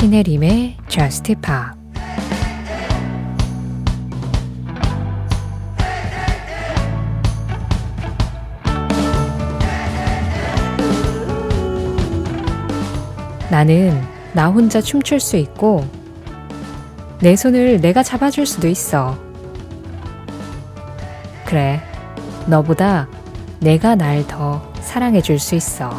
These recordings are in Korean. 신혜림의 Just Pop. 나는 나 혼자 춤출 수 있고 내 손을 내가 잡아줄 수도 있어. 그래, 너보다 내가 날 더 사랑해줄 수 있어.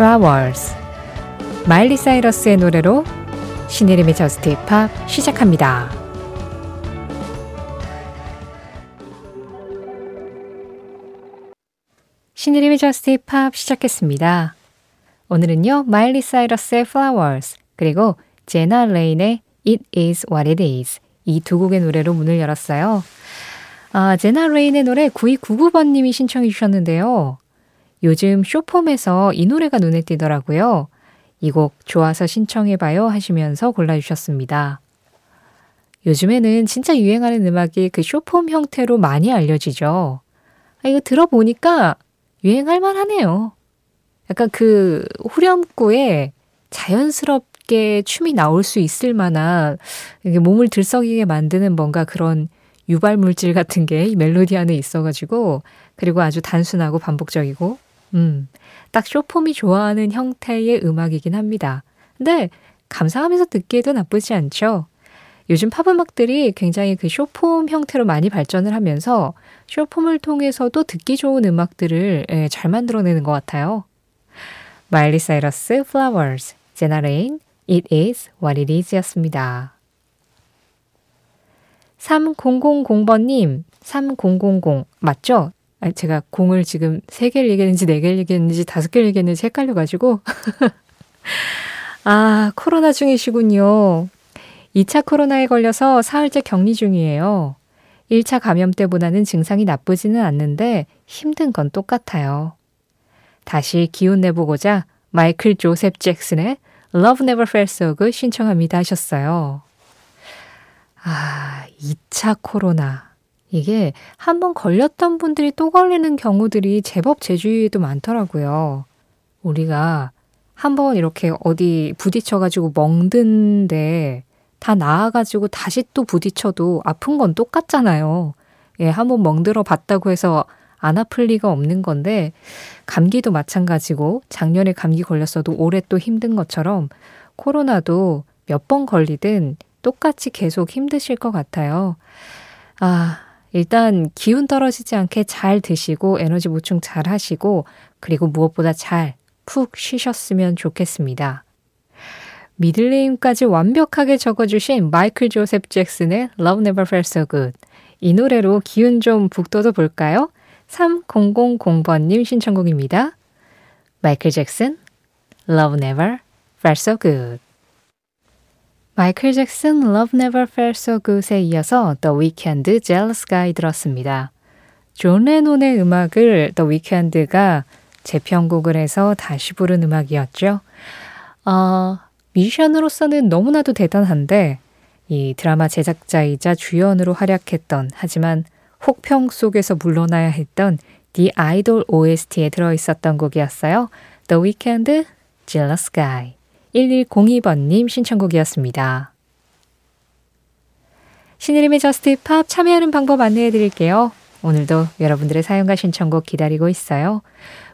Flowers, 마일리 사이러스의 노래로 신혜림의 저스트 힙합 시작합니다. 신혜림의 저스트 힙합 시작했습니다. 오늘은요, 마일리 사이러스의 Flowers 그리고 제나 레인의 It Is What It Is, 이 두 곡의 노래로 문을 열었어요. 제나 레인의 노래 9299번님이 신청해 주셨는데요. 요즘 쇼폼에서 이 노래가 눈에 띄더라고요. 이 곡 좋아서 신청해봐요 하시면서 골라주셨습니다. 요즘에는 진짜 유행하는 음악이 그 쇼폼 형태로 많이 알려지죠. 이거 들어보니까 유행할 만하네요. 약간 그 후렴구에 자연스럽게 춤이 나올 수 있을 만한 몸을 들썩이게 만드는 뭔가 그런 유발물질 같은 게 이 멜로디 안에 있어가지고, 그리고 아주 단순하고 반복적이고 딱 쇼폼이 좋아하는 형태의 음악이긴 합니다. 근데 감상하면서 듣기에도 나쁘지 않죠. 요즘 팝음악들이 굉장히 그 쇼폼 형태로 많이 발전을 하면서 쇼폼을 통해서도 듣기 좋은 음악들을 잘 만들어내는 것 같아요. 마일리 사이러스, Flowers, 제나 레인, It Is What It Is 였습니다. 3000번님, 3000 맞죠? 제가 공을 지금 3개를 얘기했는지 4개를 얘기했는지 5개를 얘기했는지 헷갈려가지고 아, 코로나 중이시군요. 2차 코로나에 걸려서 사흘째 격리 중이에요. 1차 감염 때보다는 증상이 나쁘지는 않는데 힘든 건 똑같아요. 다시 기운 내보고자 마이클 조셉 잭슨의 Love Never Felt So Good 신청합니다 하셨어요. 아, 2차 코로나. 이게 한번 걸렸던 분들이 또 걸리는 경우들이 제법 제 주위에도 많더라고요. 우리가 한번 이렇게 어디 부딪혀가지고 멍든데 다 나아가지고 다시 또 부딪혀도 아픈 건 똑같잖아요. 예, 한번 멍들어 봤다고 해서 안 아플 리가 없는 건데, 감기도 마찬가지고 작년에 감기 걸렸어도 올해 또 힘든 것처럼 코로나도 몇 번 걸리든 똑같이 계속 힘드실 것 같아요. 아, 일단 기운 떨어지지 않게 잘 드시고 에너지 보충 잘 하시고, 그리고 무엇보다 잘 푹 쉬셨으면 좋겠습니다. 미들네임까지 완벽하게 적어주신 마이클 조셉 잭슨의 Love Never Felt So Good, 이 노래로 기운 좀 북돋워 볼까요? 3000번님 신청곡입니다. 마이클 잭슨, Love Never Felt So Good. 마이클 잭슨 Love Never Felt So Good에 이어서 The Weeknd Jealous Guy 들었습니다. 존 레논의 음악을 The Weeknd가 재편곡을 해서 다시 부른 음악이었죠. 뮤지션으로서는 너무나도 대단한데, 이 드라마 제작자이자 주연으로 활약했던, 하지만 혹평 속에서 물러나야 했던 The Idol OST에 들어있었던 곡이었어요. The Weeknd Jealous Guy. 1102번님 신청곡이었습니다. 신혜림의 저스트 힙합 참여하는 방법 안내해드릴게요. 오늘도 여러분들의 사연과 신청곡 기다리고 있어요.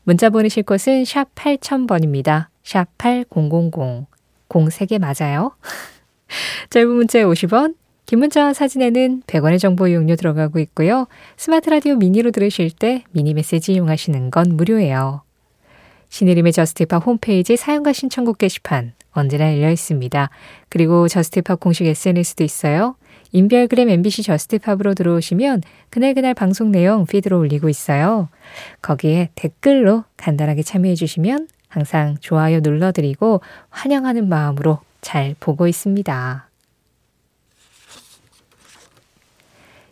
문자 보내실 곳은 샵 8000번입니다. 샵 8000, 03개 맞아요. 짧은 문자에 50원, 긴 문자와 사진에는 100원의 정보 이용료 들어가고 있고요. 스마트 라디오 미니로 들으실 때 미니 메시지 이용하시는 건 무료예요. 신혜림의 저스트팝 홈페이지 사연과 신청곡 게시판 언제나 열려 있습니다. 그리고 저스트팝 공식 SNS도 있어요. 인별그램 MBC 저스트팝으로 들어오시면 그날그날 방송 내용 피드로 올리고 있어요. 거기에 댓글로 간단하게 참여해 주시면 항상 좋아요 눌러드리고 환영하는 마음으로 잘 보고 있습니다.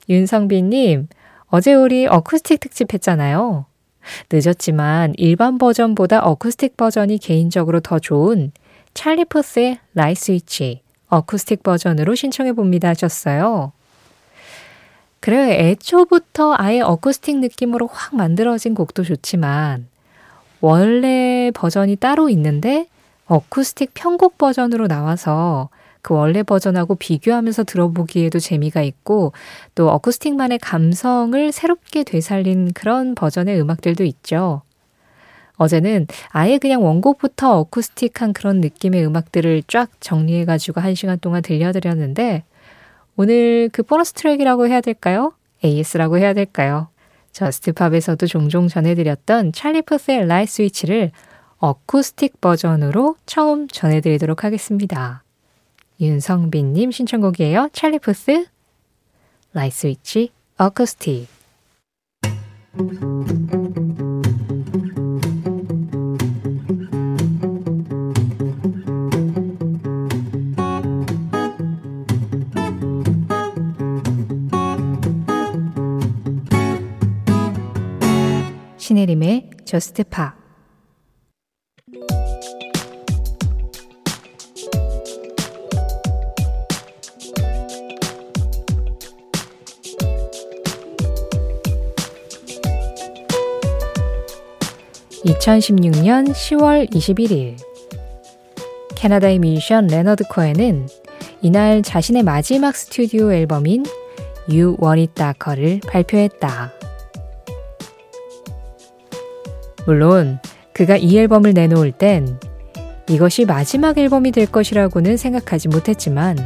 윤성빈님, 어제 우리 어쿠스틱 특집 했잖아요. 늦었지만 일반 버전보다 어쿠스틱 버전이 개인적으로 더 좋은 찰리 푸스의 라이트 스위치, 어쿠스틱 버전으로 신청해봅니다 하셨어요. 그래요. 애초부터 아예 어쿠스틱 느낌으로 확 만들어진 곡도 좋지만 원래 버전이 따로 있는데 어쿠스틱 편곡 버전으로 나와서 그 원래 버전하고 비교하면서 들어보기에도 재미가 있고 또 어쿠스틱만의 감성을 새롭게 되살린 그런 버전의 음악들도 있죠. 어제는 아예 그냥 원곡부터 어쿠스틱한 그런 느낌의 음악들을 쫙 정리해가지고 1시간 동안 들려드렸는데 오늘 그 보너스 트랙이라고 해야 될까요? AS라고 해야 될까요? 저스트팝에서도 종종 전해드렸던 찰리 푸스의 라이트 스위치를 어쿠스틱 버전으로 처음 전해드리도록 하겠습니다. 윤성빈님 신청곡이에요. 찰리 푸스, 라이트 스위치, 어쿠스틱. 신혜림의 저스트 팝. (2016년 10월 21일) 캐나다의 뮤지션 레너드 코엔은 이날 자신의 마지막 스튜디오 앨범인 You Want It Darker를 발표했다. 물론 그가 이 앨범을 내놓을 땐 이것이 마지막 앨범이 될 것이라고는 생각하지 못했지만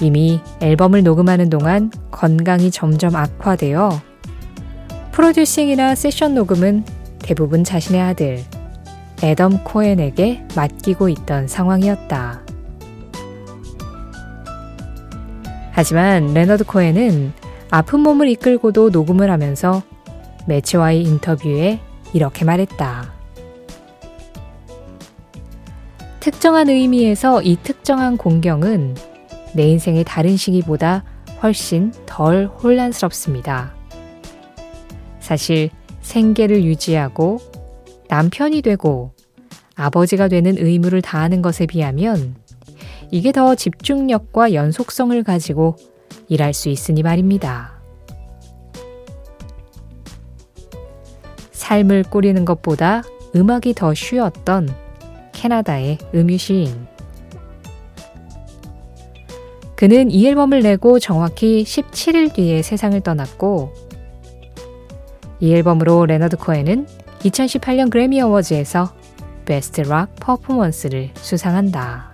이미 앨범을 녹음하는 동안 건강이 점점 악화되어 프로듀싱이나 세션 녹음은 대부분 자신의 아들 애덤 코엔에게 맡기고 있던 상황이었다. 하지만 레너드 코엔은 아픈 몸을 이끌고도 녹음을 하면서 매체와의 인터뷰에 이렇게 말했다. 특정한 의미에서 이 특정한 공경은 내 인생의 다른 시기보다 훨씬 덜 혼란스럽습니다. 사실 생계를 유지하고 남편이 되고 아버지가 되는 의무를 다하는 것에 비하면 이게 더 집중력과 연속성을 가지고 일할 수 있으니 말입니다. 삶을 꾸리는 것보다 음악이 더 쉬웠던 캐나다의 음유시인. 그는 이 앨범을 내고 정확히 17일 뒤에 세상을 떠났고 이 앨범으로 레너드 코엔은 2018년 그래미 어워즈에서 베스트 락 퍼포먼스를 수상한다.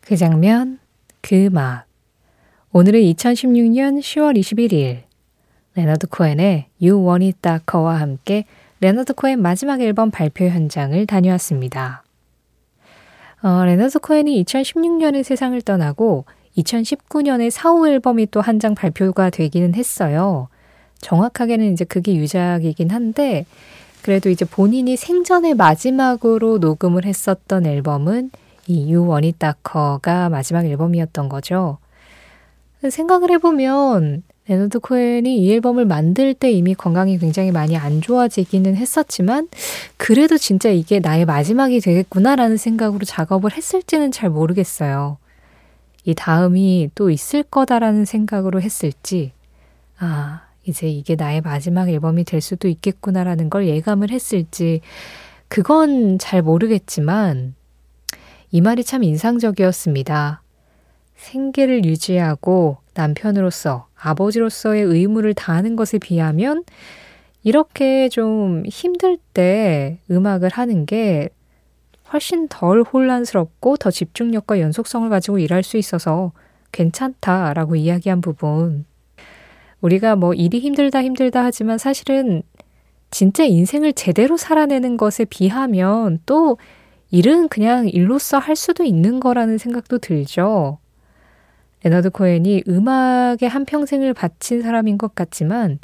그 장면, 그 음악. 오늘은 2016년 10월 21일 레너드 코엔의 You Want It Darker와 함께 레너드 코엔 마지막 앨범 발표 현장을 다녀왔습니다. 레너드 코엔이 2016년에 세상을 떠나고 2019년에 4호 앨범이 또 한 장 발표가 되기는 했어요. 정확하게는 이제 그게 유작이긴 한데 그래도 이제 본인이 생전에 마지막으로 녹음을 했었던 앨범은 이 You Want It Darker가 마지막 앨범이었던 거죠. 생각을 해보면 레너드 코엔이 이 앨범을 만들 때 이미 건강이 굉장히 많이 안 좋아지기는 했었지만 그래도 진짜 이게 나의 마지막이 되겠구나라는 생각으로 작업을 했을지는 잘 모르겠어요. 이 다음이 또 있을 거다라는 생각으로 했을지 이제 이게 나의 마지막 앨범이 될 수도 있겠구나라는 걸 예감을 했을지 그건 잘 모르겠지만 이 말이 참 인상적이었습니다. 생계를 유지하고 남편으로서 아버지로서의 의무를 다하는 것에 비하면 이렇게 좀 힘들 때 음악을 하는 게 훨씬 덜 혼란스럽고 더 집중력과 연속성을 가지고 일할 수 있어서 괜찮다라고 이야기한 부분. 우리가 뭐 일이 힘들다 하지만 사실은 진짜 인생을 제대로 살아내는 것에 비하면 또 일은 그냥 일로서 할 수도 있는 거라는 생각도 들죠. 레너드 코엔이 음악에 한평생을 바친 사람인 것 같지만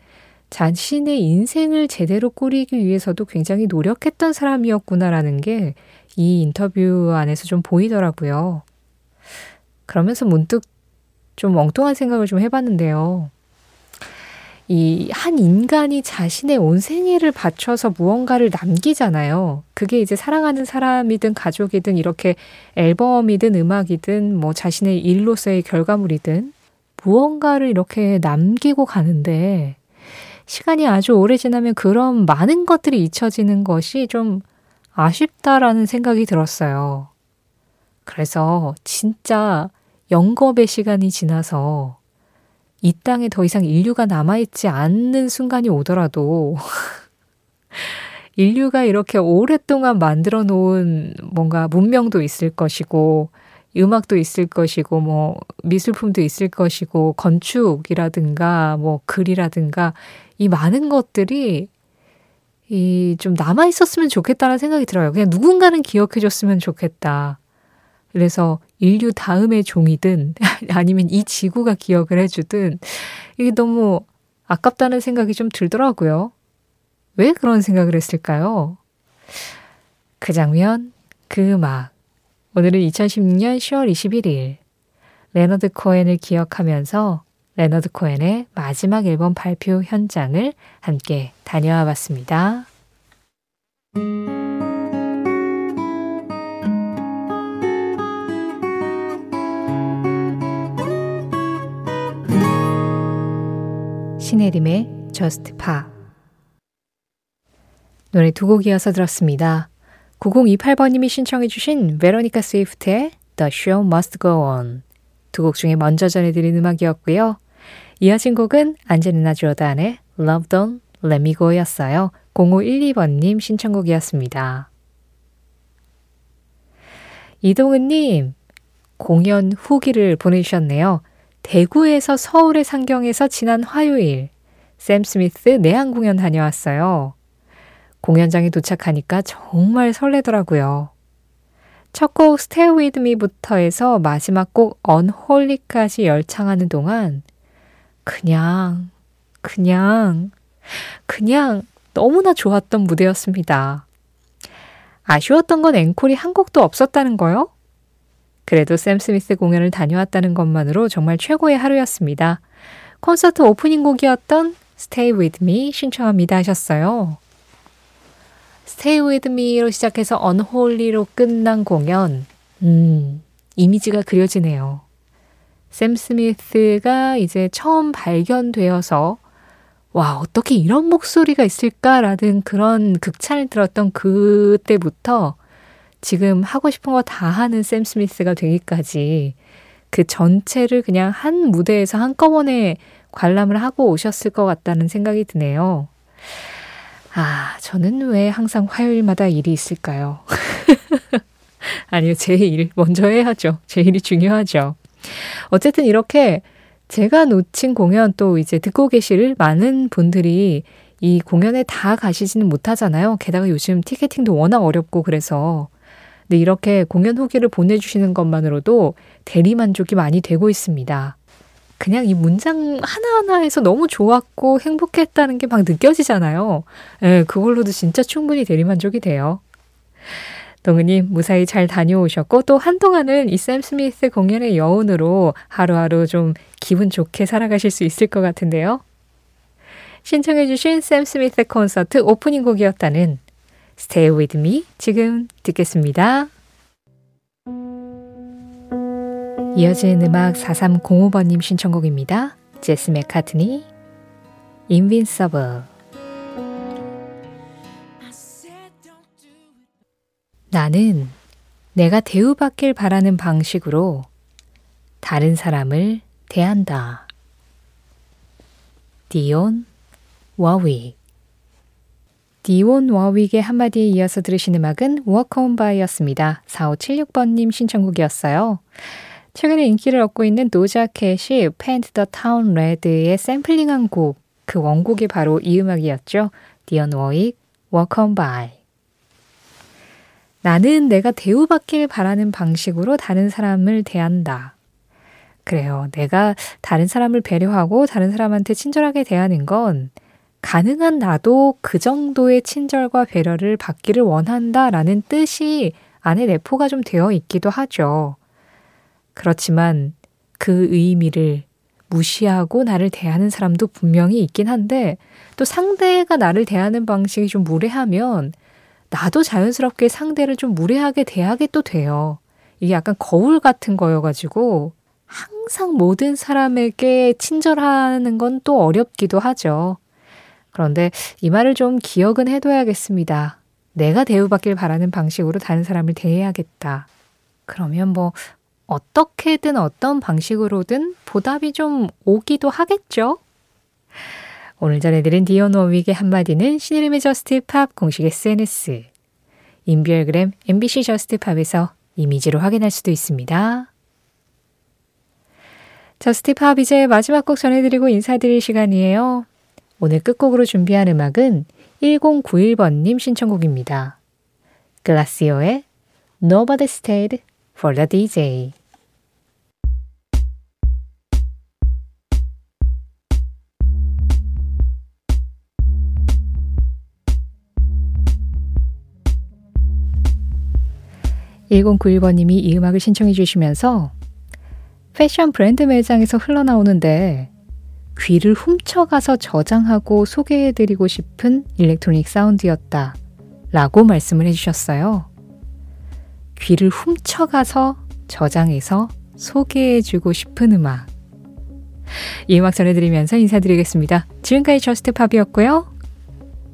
자신의 인생을 제대로 꾸리기 위해서도 굉장히 노력했던 사람이었구나라는 게 이 인터뷰 안에서 좀 보이더라고요. 그러면서 문득 좀 엉뚱한 생각을 좀 해봤는데요. 이 한 인간이 자신의 온 생애를 바쳐서 무언가를 남기잖아요. 그게 이제 사랑하는 사람이든 가족이든 이렇게 앨범이든 음악이든 뭐 자신의 일로서의 결과물이든 무언가를 이렇게 남기고 가는데 시간이 아주 오래 지나면 그런 많은 것들이 잊혀지는 것이 좀 아쉽다라는 생각이 들었어요. 그래서 진짜 영겁의 시간이 지나서 이 땅에 더 이상 인류가 남아있지 않는 순간이 오더라도 인류가 이렇게 오랫동안 만들어 놓은 뭔가 문명도 있을 것이고 음악도 있을 것이고 뭐 미술품도 있을 것이고 건축이라든가 뭐 글이라든가 이 많은 것들이 이 좀 남아있었으면 좋겠다라는 생각이 들어요. 그냥 누군가는 기억해줬으면 좋겠다. 그래서 인류 다음의 종이든 아니면 이 지구가 기억을 해주든 이게 너무 아깝다는 생각이 좀 들더라고요. 왜 그런 생각을 했을까요? 그 장면, 그 음악. 오늘은 2016년 10월 21일 레너드 코헨을 기억하면서 레너드 코헨의 마지막 앨범 발표 현장을 함께 다녀와 봤습니다. 신혜림의 Just Pop 노래 두 곡 이어서 들었습니다. 9028번님이 신청해 주신 베로니카 스위프트의 The Show Must Go On 두 곡 중에 먼저 전해드린 음악이었고요. 이어진 곡은 안젤리나 조단의 Love Don't Let Me Go였어요. 0512번님 신청곡이었습니다. 이동은님 공연 후기를 보내주셨네요. 대구에서 서울의 상경에서 지난 화요일 샘 스미스 내한 공연 다녀왔어요. 공연장에 도착하니까 정말 설레더라고요. 첫 곡 Stay With Me부터 해서 마지막 곡 Unholy까지 열창하는 동안 그냥 너무나 좋았던 무대였습니다. 아쉬웠던 건 앵콜이 한 곡도 없었다는 거요? 그래도 샘 스미스 공연을 다녀왔다는 것만으로 정말 최고의 하루였습니다. 콘서트 오프닝 곡이었던 Stay With Me 신청합니다 하셨어요. Stay With Me로 시작해서 Unholy로 끝난 공연. 이미지가 그려지네요. 샘 스미스가 이제 처음 발견되어서 와, 어떻게 이런 목소리가 있을까라는 그런 극찬을 들었던 그때부터 지금 하고 싶은 거 다 하는 샘 스미스가 되기까지 그 전체를 그냥 한 무대에서 한꺼번에 관람을 하고 오셨을 것 같다는 생각이 드네요. 아, 저는 왜 항상 화요일마다 일이 있을까요? 아니요, 제 일 먼저 해야죠. 제 일이 중요하죠. 어쨌든 이렇게 제가 놓친 공연 또 이제 듣고 계실 많은 분들이 이 공연에 다 가시지는 못하잖아요. 게다가 요즘 티켓팅도 워낙 어렵고 그래서 근데 이렇게 공연 후기를 보내주시는 것만으로도 대리만족이 많이 되고 있습니다. 그냥 이 문장 하나하나에서 너무 좋았고 행복했다는 게 막 느껴지잖아요. 예, 그걸로도 진짜 충분히 대리만족이 돼요. 동은님 무사히 잘 다녀오셨고 또 한동안은 이 샘 스미스 공연의 여운으로 하루하루 좀 기분 좋게 살아가실 수 있을 것 같은데요. 신청해 주신 샘 스미스 콘서트 오프닝 곡이었다는 Stay With Me 지금 듣겠습니다. 이어진 음악 4305번님 신청곡입니다. 제스 맥카트니 Invincible 나는 내가 대우받길 바라는 방식으로 다른 사람을 대한다. 디온 워윅 디온 워윅의 한마디에 이어서 들으신 음악은 Walk On By였습니다. 4576번님 신청곡이었어요. 최근에 인기를 얻고 있는 노자켓이 Paint the Town Red의 샘플링한 곡, 그 원곡이 바로 이 음악이었죠. 디온 워윅, Walk On By. 나는 내가 대우받길 바라는 방식으로 다른 사람을 대한다. 그래요. 내가 다른 사람을 배려하고 다른 사람한테 친절하게 대하는 건 가능한 나도 그 정도의 친절과 배려를 받기를 원한다라는 뜻이 안에 내포가 좀 되어 있기도 하죠. 그렇지만 그 의미를 무시하고 나를 대하는 사람도 분명히 있긴 한데 또 상대가 나를 대하는 방식이 좀 무례하면 나도 자연스럽게 상대를 좀 무례하게 대하게 또 돼요. 이게 약간 거울 같은 거여가지고 항상 모든 사람에게 친절하는 건 또 어렵기도 하죠. 그런데 이 말을 좀 기억은 해둬야겠습니다. 내가 대우받길 바라는 방식으로 다른 사람을 대해야겠다. 그러면 뭐 어떻게든 어떤 방식으로든 보답이 좀 오기도 하겠죠? 오늘 전해드린 디온 워윅의 한마디는 신이름의 저스트 팝 공식 SNS, 인별그램 MBC 저스트 팝에서 이미지로 확인할 수도 있습니다. 저스트 팝 이제 마지막 곡 전해드리고 인사드릴 시간이에요. 오늘 끝곡으로 준비한 음악은 1091번님 신청곡입니다. 글라시오의 Nobody Stayed for the DJ. (1091번님이) 이 음악을 신청해 주시면서 패션 브랜드 매장에서 흘러나오는데 귀를 훔쳐가서 저장하고 소개해드리고 싶은 일렉트로닉 사운드였다 라고 말씀을 해주셨어요. 귀를 훔쳐가서 저장해서 소개해주고 싶은 음악. 이 음악 전해드리면서 인사드리겠습니다. 지금까지 저스트팝이었고요.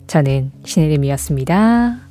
저는 신혜림이었습니다.